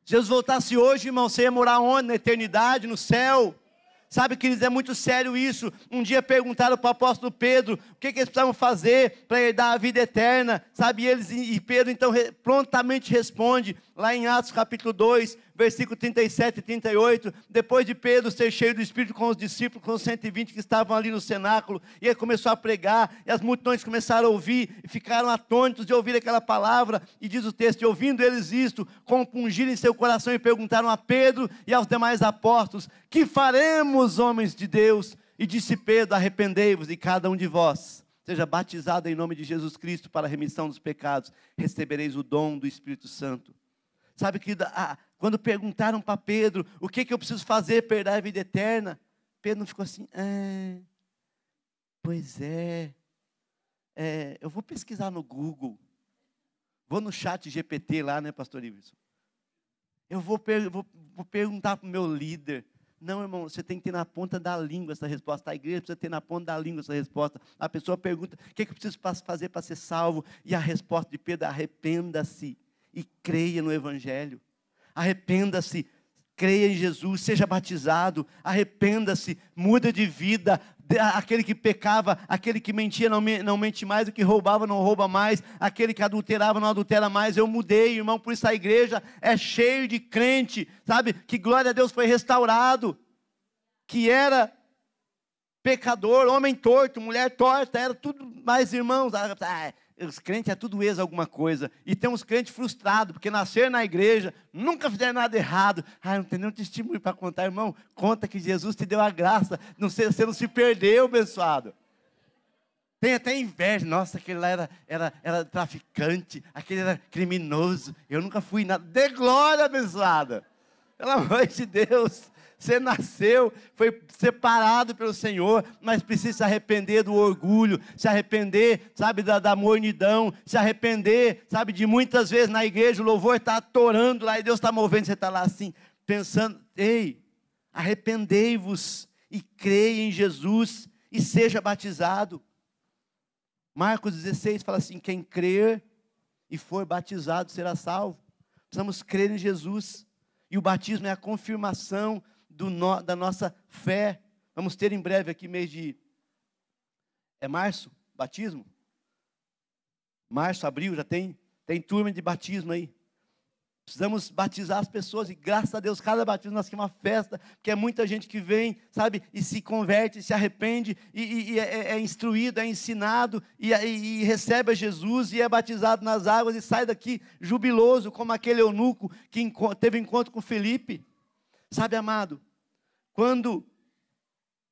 Se Jesus voltasse hoje, irmão, você ia morar onde? Na eternidade, no céu? Sabe, queridos, é muito sério isso. Um dia perguntaram para o apóstolo Pedro, o que, que eles precisavam fazer para herdar a vida eterna? Sabe, eles e Pedro, então, re, prontamente responde, lá em Atos capítulo dois, versículo trinta e sete e trinta e oito, depois de Pedro ser cheio do Espírito com os discípulos, com os cento e vinte que estavam ali no cenáculo, e ele começou a pregar, e as multidões começaram a ouvir, e ficaram atônitos de ouvir aquela palavra, e diz o texto, e ouvindo eles isto, compungiram em seu coração, e perguntaram a Pedro e aos demais apóstolos, que faremos, homens de Deus? E disse Pedro, arrependei-vos, e cada um de vós seja batizado em nome de Jesus Cristo, para a remissão dos pecados, recebereis o dom do Espírito Santo. Sabe, que a, quando perguntaram para Pedro, o que, que eu preciso fazer para herdar a vida eterna? Pedro não ficou assim, ah, pois é, é, eu vou pesquisar no Google, vou no chat G P T lá, né, pastor Iverson? Eu vou, per vou, vou perguntar para o meu líder. Não, irmão, você tem que ter na ponta da língua essa resposta. A igreja precisa ter na ponta da língua essa resposta. A pessoa pergunta, o que, que eu preciso fazer para ser salvo? E a resposta de Pedro, arrependa-se e creia no Evangelho. Arrependa-se, creia em Jesus, seja batizado, arrependa-se, muda de vida. Aquele que pecava, aquele que mentia não, me, não mente mais, o que roubava não rouba mais, aquele que adulterava não adultera mais. Eu mudei, irmão, por isso a igreja é cheia de crente, sabe? Que glória a Deus, foi restaurado, que era pecador, homem torto, mulher torta, era tudo mais, irmãos. Ah, os crentes é tudo ex alguma coisa, e tem uns crentes frustrados, porque nasceram na igreja, nunca fizeram nada errado. Ah, não tem nenhum testemunho para contar, irmão, conta que Jesus te deu a graça, não sei, você não se perdeu, abençoado. Tem até inveja, nossa, aquele lá era, era, era traficante, aquele era criminoso, eu nunca fui nada. Dê glória, abençoada, pelo amor de Deus. Você nasceu, foi separado pelo Senhor, mas precisa se arrepender do orgulho, se arrepender, sabe, da, da mornidão, se arrepender, sabe, de muitas vezes na igreja o louvor está atorando lá e Deus está movendo, você está lá assim, pensando, ei, arrependei-vos e creia em Jesus e seja batizado. Marcos dezesseis fala assim, quem crer e for batizado será salvo. Precisamos crer em Jesus, e o batismo é a confirmação Do no, da nossa fé. Vamos ter em breve aqui mês de... É março? Batismo? Março, abril, já tem, tem turma de batismo aí. Precisamos batizar as pessoas, e graças a Deus, cada batismo nós temos uma festa, porque é muita gente que vem, sabe, e se converte, se arrepende, e, e, e é, é instruído, é ensinado, e, e, e recebe a Jesus, e é batizado nas águas, e sai daqui jubiloso, como aquele eunuco que teve encontro com Filipe. Sabe, amado, quando,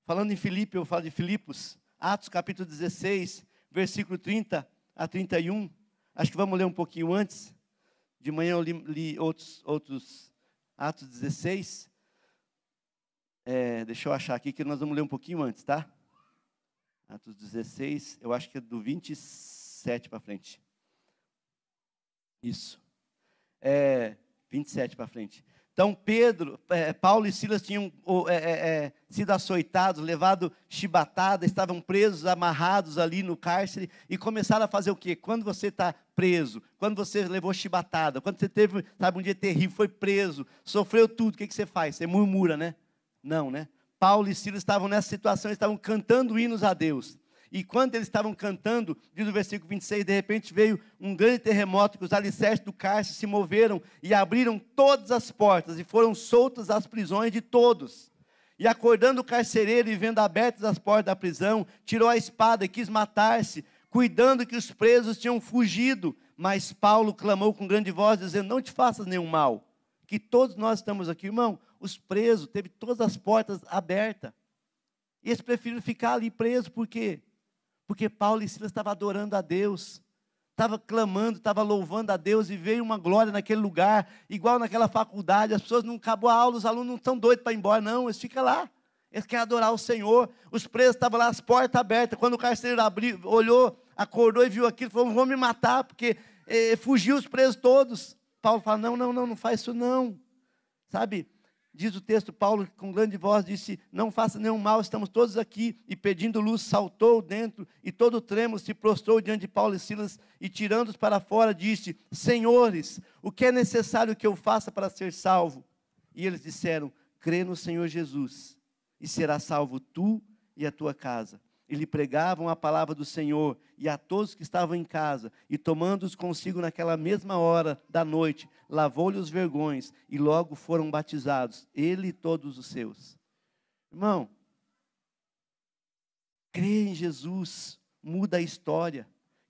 falando em Filipe, eu falo de Filipos, Atos capítulo dezesseis, versículo trinta a trinta e um, acho que vamos ler um pouquinho antes, de manhã eu li, li outros, outros Atos dezesseis, é, deixa eu achar aqui que nós vamos ler um pouquinho antes, tá? Atos dezesseis, eu acho que é do vinte e sete para frente, isso, é, vinte e sete para frente. Então, Pedro, é, Paulo e Silas tinham é, é, sido açoitados, levado chibatada, estavam presos, amarrados ali no cárcere, e começaram a fazer o quê? Quando você está preso, quando você levou chibatada, quando você teve, sabe, um dia terrível, foi preso, sofreu tudo, o que, que você faz? Você murmura, né? Não, né? Paulo e Silas estavam nessa situação, eles estavam cantando hinos a Deus. E quando eles estavam cantando, diz o versículo vinte e seis, de repente veio um grande terremoto, que os alicerces do cárcere se moveram e abriram todas as portas, e foram soltas as prisões de todos. E acordando o carcereiro e vendo abertas as portas da prisão, tirou a espada e quis matar-se, cuidando que os presos tinham fugido. Mas Paulo clamou com grande voz, dizendo: não te faças nenhum mal, que todos nós estamos aqui, irmão. Os presos, teve todas as portas abertas, e eles preferiram ficar ali presos. Por quê? Porque Paulo e Silas estavam adorando a Deus, estavam clamando, estavam louvando a Deus, e veio uma glória naquele lugar, igual naquela faculdade. As pessoas não acabou a aula, os alunos não estão doidos para ir embora, não, eles ficam lá, eles querem adorar o Senhor. Os presos estavam lá, as portas abertas. Quando o carcereiro abriu, olhou, acordou e viu aquilo, falou: vão me matar, porque eh, fugiu os presos todos. Paulo fala: não, não, não, não faz isso não, sabe? Diz o texto, Paulo, com grande voz, disse: não faça nenhum mal, estamos todos aqui. E pedindo luz, saltou dentro, e todo trêmulo se prostrou diante de Paulo e Silas, e tirando-os para fora, disse: Senhores, o que é necessário que eu faça para ser salvo? E eles disseram: crê no Senhor Jesus, e será salvo tu e a tua casa. E lhe pregavam a palavra do Senhor, e a todos que estavam em casa, e tomando-os consigo naquela mesma hora da noite, lavou-lhe os vergões, e logo foram batizados, ele e todos os seus. Irmão, crê em Jesus, muda a história,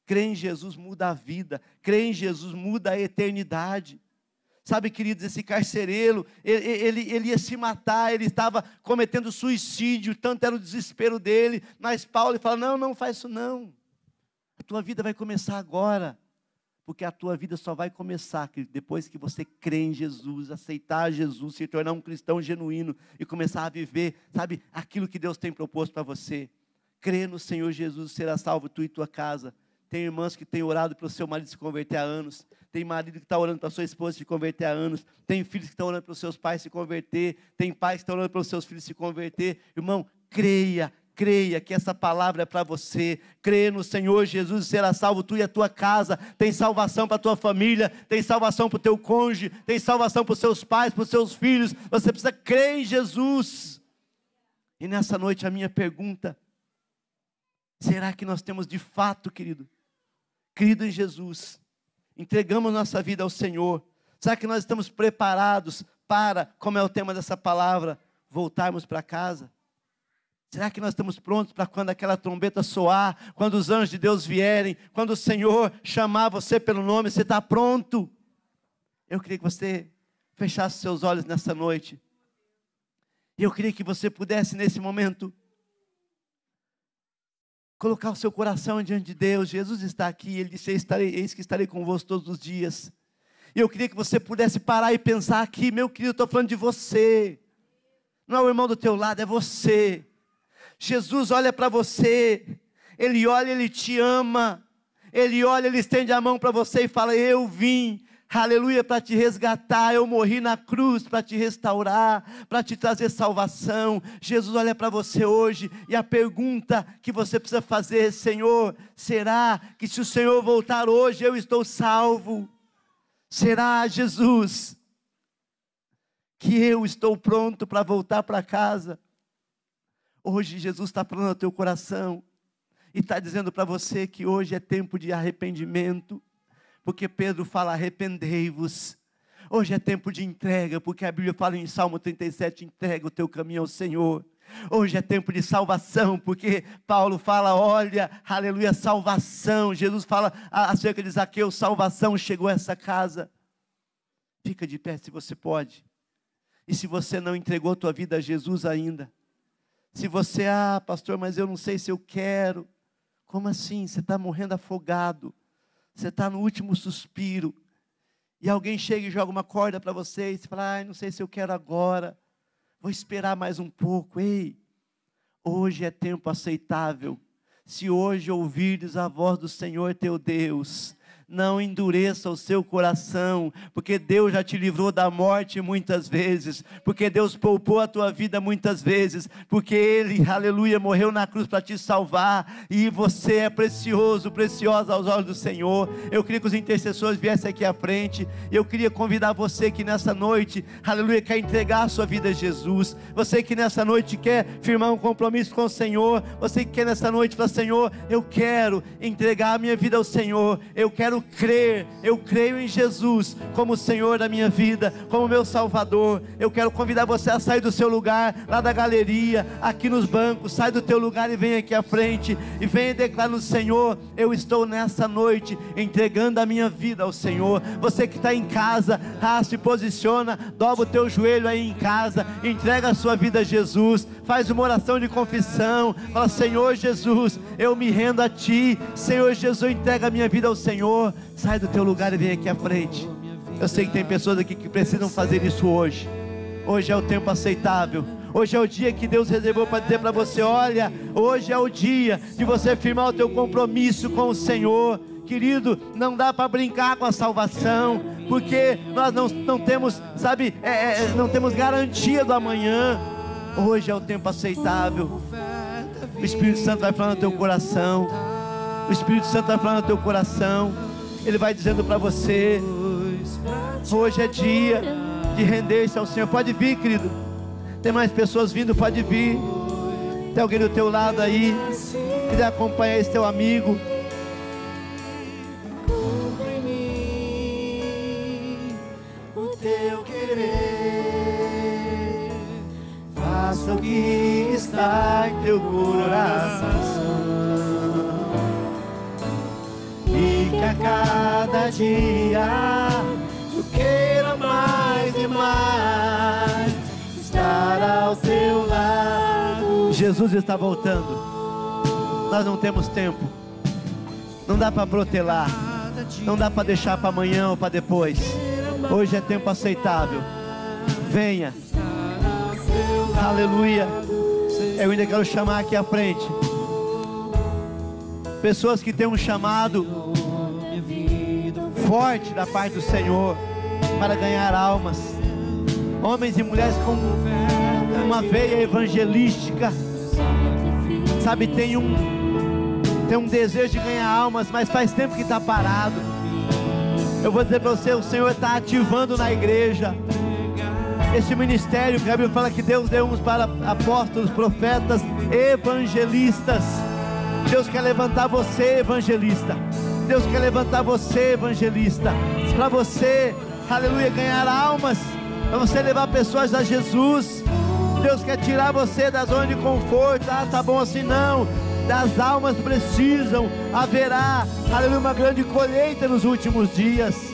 crê em Jesus, muda a vida, crê em Jesus, muda a eternidade. Sabe, queridos, esse carcereiro, ele, ele, ele ia se matar, ele estava cometendo suicídio, tanto era o desespero dele. Mas Paulo fala: não, não faz isso não, a tua vida vai começar agora. Porque a tua vida só vai começar, querido, depois que você crê em Jesus, aceitar Jesus, se tornar um cristão genuíno, e começar a viver, sabe, aquilo que Deus tem proposto para você. Crê no Senhor Jesus, será salvo tu e tua casa. Tem irmãs que têm orado para o seu marido se converter há anos. Tem marido que está orando para a sua esposa se converter há anos. Tem filhos que estão orando para os seus pais se converter. Tem pais que estão orando para os seus filhos se converter. Irmão, creia, creia que essa palavra é para você. Crê no Senhor Jesus e será salvo tu e a tua casa. Tem salvação para a tua família. Tem salvação para o teu cônjuge. Tem salvação para os seus pais, para os seus filhos. Você precisa crer em Jesus. E nessa noite a minha pergunta: será que nós temos de fato, querido, crido em Jesus, entregamos nossa vida ao Senhor? Será que nós estamos preparados para, como é o tema dessa palavra, voltarmos para casa? Será que nós estamos prontos para quando aquela trombeta soar, quando os anjos de Deus vierem, quando o Senhor chamar você pelo nome, você está pronto? Eu queria que você fechasse seus olhos nessa noite. Eu queria que você pudesse, nesse momento, colocar o seu coração diante de Deus. Jesus está aqui, Ele disse: estarei, eis que estarei convosco todos os dias. E eu queria que você pudesse parar e pensar aqui: meu querido, eu estou falando de você, não é o irmão do teu lado, é você. Jesus olha para você, Ele olha, Ele te ama, Ele olha, Ele estende a mão para você e fala: eu vim, aleluia, para te resgatar, eu morri na cruz para te restaurar, para te trazer salvação. Jesus olha para você hoje, e a pergunta que você precisa fazer: Senhor, será que se o Senhor voltar hoje, eu estou salvo? Será, Jesus, que eu estou pronto para voltar para casa? Hoje Jesus está falando ao teu coração, e está dizendo para você que hoje é tempo de arrependimento, porque Pedro fala: arrependei-vos. Hoje é tempo de entrega, porque a Bíblia fala em Salmo trinta e sete, entrega o teu caminho ao Senhor. Hoje é tempo de salvação, porque Paulo fala: olha, aleluia, salvação. Jesus fala acerca de Zaqueu: salvação chegou a essa casa. Fica de pé se você pode. E se você não entregou tua vida a Jesus ainda, se você, ah, pastor, mas eu não sei se eu quero. Como assim? Você está morrendo afogado. Você está no último suspiro, e alguém chega e joga uma corda para você, e você fala: ai, não sei se eu quero agora, vou esperar mais um pouco. Ei, hoje é tempo aceitável, se hoje ouvirdes a voz do Senhor teu Deus, Não endureça o seu coração, porque Deus já te livrou da morte muitas vezes, porque Deus poupou a tua vida muitas vezes, porque Ele, aleluia, morreu na cruz para te salvar, e você é precioso, preciosa aos olhos do Senhor. Eu queria que os intercessores viessem aqui à frente. Eu queria convidar você que nessa noite, aleluia, quer entregar a sua vida a Jesus, você que nessa noite quer firmar um compromisso com o Senhor, você que quer nessa noite falar: Senhor, eu quero entregar a minha vida ao Senhor, eu quero crer, eu creio em Jesus como o Senhor da minha vida, como meu Salvador. Eu quero convidar você a sair do seu lugar, lá da galeria, aqui nos bancos. Sai do teu lugar e vem aqui à frente, e venha declarar no Senhor: eu estou nessa noite entregando a minha vida ao Senhor. Você que está em casa, ah, se posiciona, dobra o teu joelho aí em casa, entrega a sua vida a Jesus, faz uma oração de confissão, fala: Senhor Jesus, eu me rendo a Ti, Senhor Jesus, entrega a minha vida ao Senhor. Sai do teu lugar e vem aqui à frente. Eu sei que tem pessoas aqui que precisam fazer isso hoje. Hoje é o tempo aceitável. Hoje é o dia que Deus reservou para dizer para você: olha, hoje é o dia de você firmar o teu compromisso com o Senhor. Querido, não dá para brincar com a salvação, porque nós não, não temos, sabe, é, é, não temos garantia do amanhã. Hoje é o tempo aceitável. O Espírito Santo vai falar no teu coração. O Espírito Santo vai falar no teu coração. Ele vai dizendo para você: hoje é dia de render-se ao Senhor. Pode vir, querido. Tem mais pessoas vindo, pode vir. Tem alguém do teu lado aí que acompanha esse teu amigo. Cumpre em mim o teu querer, faça o que está em teu coração. E que a cada dia eu queira mais e mais estar ao teu lado. Jesus está voltando. Nós não temos tempo. Não dá para protelar. Não dá para deixar para amanhã ou para depois. Hoje é tempo aceitável. Venha. Aleluia. Eu ainda quero chamar aqui à frente pessoas que têm um chamado forte da parte do Senhor para ganhar almas, homens e mulheres com uma veia evangelística, sabe, tem um tem um desejo de ganhar almas, mas faz tempo que está parado. Eu vou dizer para você: o Senhor está ativando na igreja esse ministério que a Bíblia fala que Deus deu uns para apóstolos, profetas, evangelistas. Deus quer levantar você, evangelista. Deus quer levantar você, evangelista, para você, aleluia, ganhar almas, para você levar pessoas a Jesus. Deus quer tirar você da zona de conforto. Ah, tá bom assim não. Das almas precisam, haverá, aleluia, uma grande colheita nos últimos dias.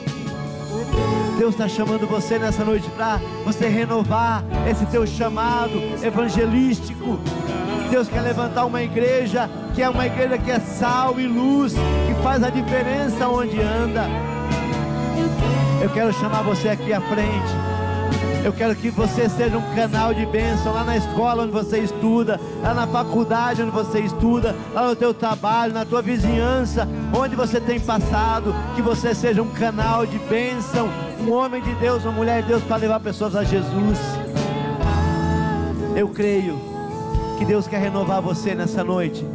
Deus está chamando você nessa noite para você renovar esse teu chamado evangelístico. Deus quer levantar uma igreja que é uma igreja que é sal e luz, que faz a diferença onde anda. Eu quero chamar você aqui à frente. Eu quero que você seja um canal de bênção lá na escola onde você estuda, lá na faculdade onde você estuda, lá no teu trabalho, na tua vizinhança, onde você tem passado, que você seja um canal de bênção, um homem de Deus, uma mulher de Deus, para levar pessoas a Jesus. Eu creio que Deus quer renovar você nessa noite.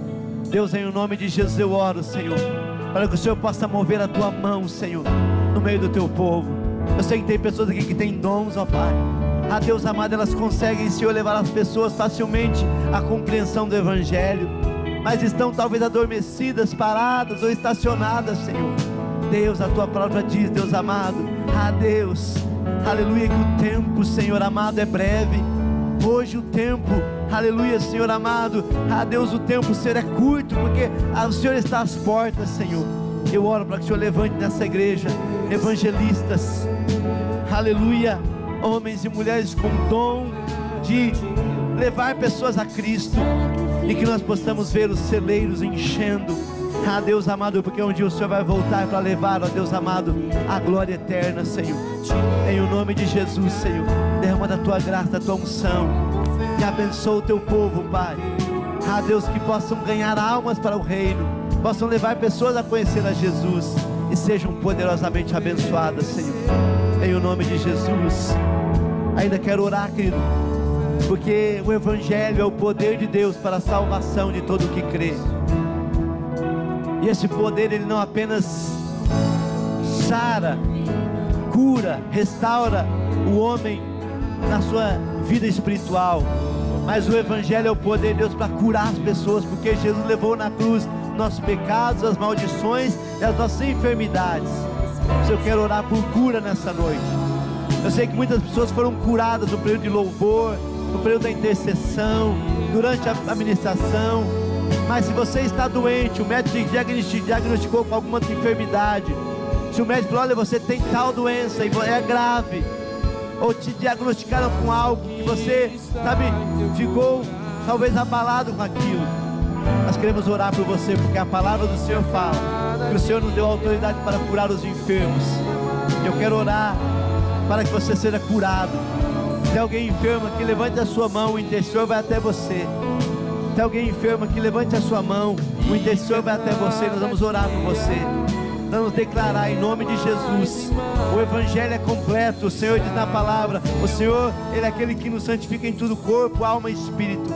Deus, em nome de Jesus, eu oro, Senhor, para que o Senhor possa mover a Tua mão, Senhor, no meio do Teu povo. Eu sei que tem pessoas aqui que têm dons, ó Pai. Ah, Deus amado, elas conseguem, Senhor, levar as pessoas facilmente à compreensão do Evangelho, mas estão talvez adormecidas, paradas ou estacionadas, Senhor. Deus, a Tua palavra diz, Deus amado, ah, Deus, aleluia, que o tempo, Senhor amado, é breve. Hoje o tempo, aleluia, Senhor amado, ah, Deus, o tempo, Senhor, é curto, porque o Senhor está às portas, Senhor. Eu oro para que o Senhor levante nessa igreja evangelistas, aleluia, homens e mulheres com dom de levar pessoas a Cristo, e que nós possamos ver os celeiros enchendo, ah, Deus amado, porque um dia o Senhor vai voltar para levar, ó Deus amado, a glória eterna, Senhor. Em o nome de Jesus, Senhor, derrama da Tua graça, da Tua unção, que abençoa o Teu povo, Pai. Ah, Deus, que possam ganhar almas para o reino, possam levar pessoas a conhecer a Jesus. e sejam poderosamente abençoadas, Senhor, em o nome de Jesus. Ainda quero orar, querido, porque o Evangelho é o poder de Deus para a salvação de todo o que crê, e esse poder ele não apenas sara, cura, restaura o homem na sua vida espiritual, mas o Evangelho é o poder de Deus para curar as pessoas, porque Jesus levou na cruz nossos pecados, as maldições e as nossas enfermidades. Mas eu quero orar por cura nessa noite. Eu sei que muitas pessoas foram curadas no período de louvor, no período da intercessão, durante a administração, mas se você está doente, o médico te diagnosticou com alguma enfermidade, se o médico falou, olha, você tem tal doença e é grave, ou te diagnosticaram com algo que você, sabe, ficou talvez abalado com aquilo, nós queremos orar por você, porque a palavra do Senhor fala que o Senhor nos deu autoridade para curar os enfermos. Eu quero orar para que você seja curado. Se alguém enfermo aqui, levante a sua mão, o intercessor vai até você. Se alguém enfermo aqui, levante a sua mão, o intercessor vai até você. Nós vamos orar por você. Vamos declarar em nome de Jesus. O Evangelho é completo. O Senhor diz na palavra, o Senhor, Ele é aquele que nos santifica em tudo, corpo, alma e espírito.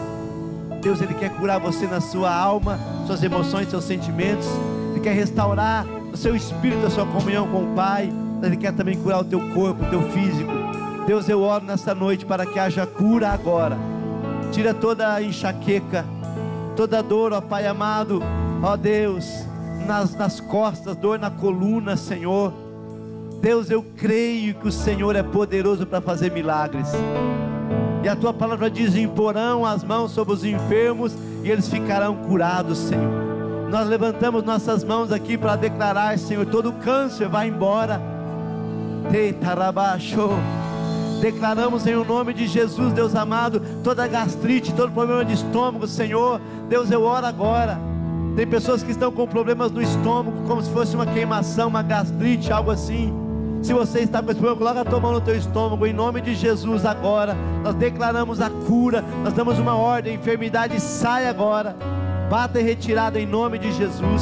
Deus, Ele quer curar você na sua alma, suas emoções, seus sentimentos. Ele quer restaurar o seu espírito, a sua comunhão com o Pai. Ele quer também curar o teu corpo, o teu físico. Deus, eu oro nessa noite para que haja cura agora. Tira toda a enxaqueca, toda a dor, ó Pai amado, ó Deus, Nas, nas costas, dor na coluna, Senhor. Deus, eu creio que o Senhor é poderoso para fazer milagres, e a Tua palavra diz, imporão as mãos sobre os enfermos e eles ficarão curados, Senhor. Nós levantamos nossas mãos aqui para declarar, Senhor, todo câncer vai embora. Declaramos em o nome de Jesus, Deus amado, toda gastrite, todo problema de estômago, Senhor. Deus, eu oro agora. Tem pessoas que estão com problemas no estômago, como se fosse uma queimação, uma gastrite, algo assim. Se você está com esse problema, coloca a tua mão no teu estômago, em nome de Jesus agora. Nós declaramos a cura, nós damos uma ordem, a enfermidade sai agora. Bata e retirada em nome de Jesus.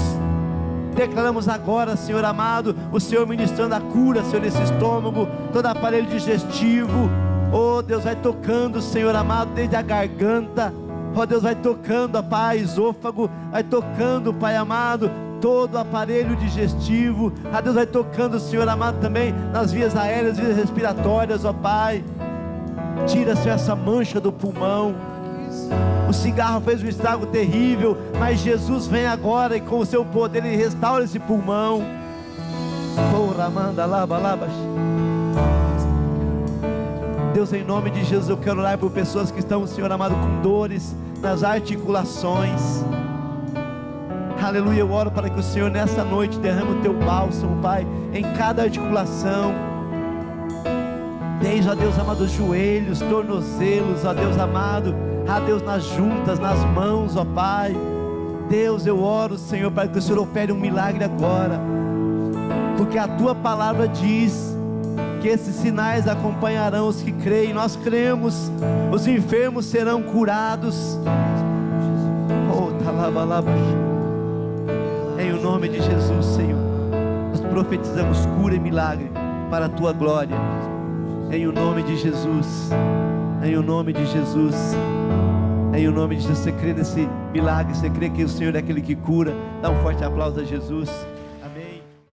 Declaramos agora, Senhor amado, o Senhor ministrando a cura, Senhor, nesse estômago, todo aparelho digestivo. Oh Deus, vai tocando, Senhor amado, desde a garganta. Ó Deus, vai tocando, ó Pai, esôfago, vai tocando, Pai amado, todo aparelho digestivo. Ó Deus, vai tocando, Senhor amado, também nas vias aéreas, vias respiratórias, ó Pai. Tira, Senhor, essa mancha do pulmão. O cigarro fez um estrago terrível, mas Jesus vem agora e com o seu poder Ele restaura esse pulmão. Deus, em nome de Jesus, eu quero orar por pessoas que estão, Senhor amado, com dores nas articulações. Aleluia, eu oro para que o Senhor nessa noite derrame o teu bálsamo, Pai, em cada articulação, desde, ó Deus amado, os joelhos, tornozelos, ó Deus amado, ó Deus, nas juntas, nas mãos, ó Pai. Deus, eu oro, Senhor, para que o Senhor opere um milagre agora, porque a tua palavra diz que esses sinais acompanharão os que creem. Nós cremos, os enfermos serão curados. Oh, talaba, laba. Em o nome de Jesus, Senhor, nós profetizamos cura e milagre para a tua glória, em o nome de Jesus, em o nome de Jesus, em o nome de Jesus. Você crê nesse milagre? Você crê que o Senhor é aquele que cura? Dá um forte aplauso a Jesus.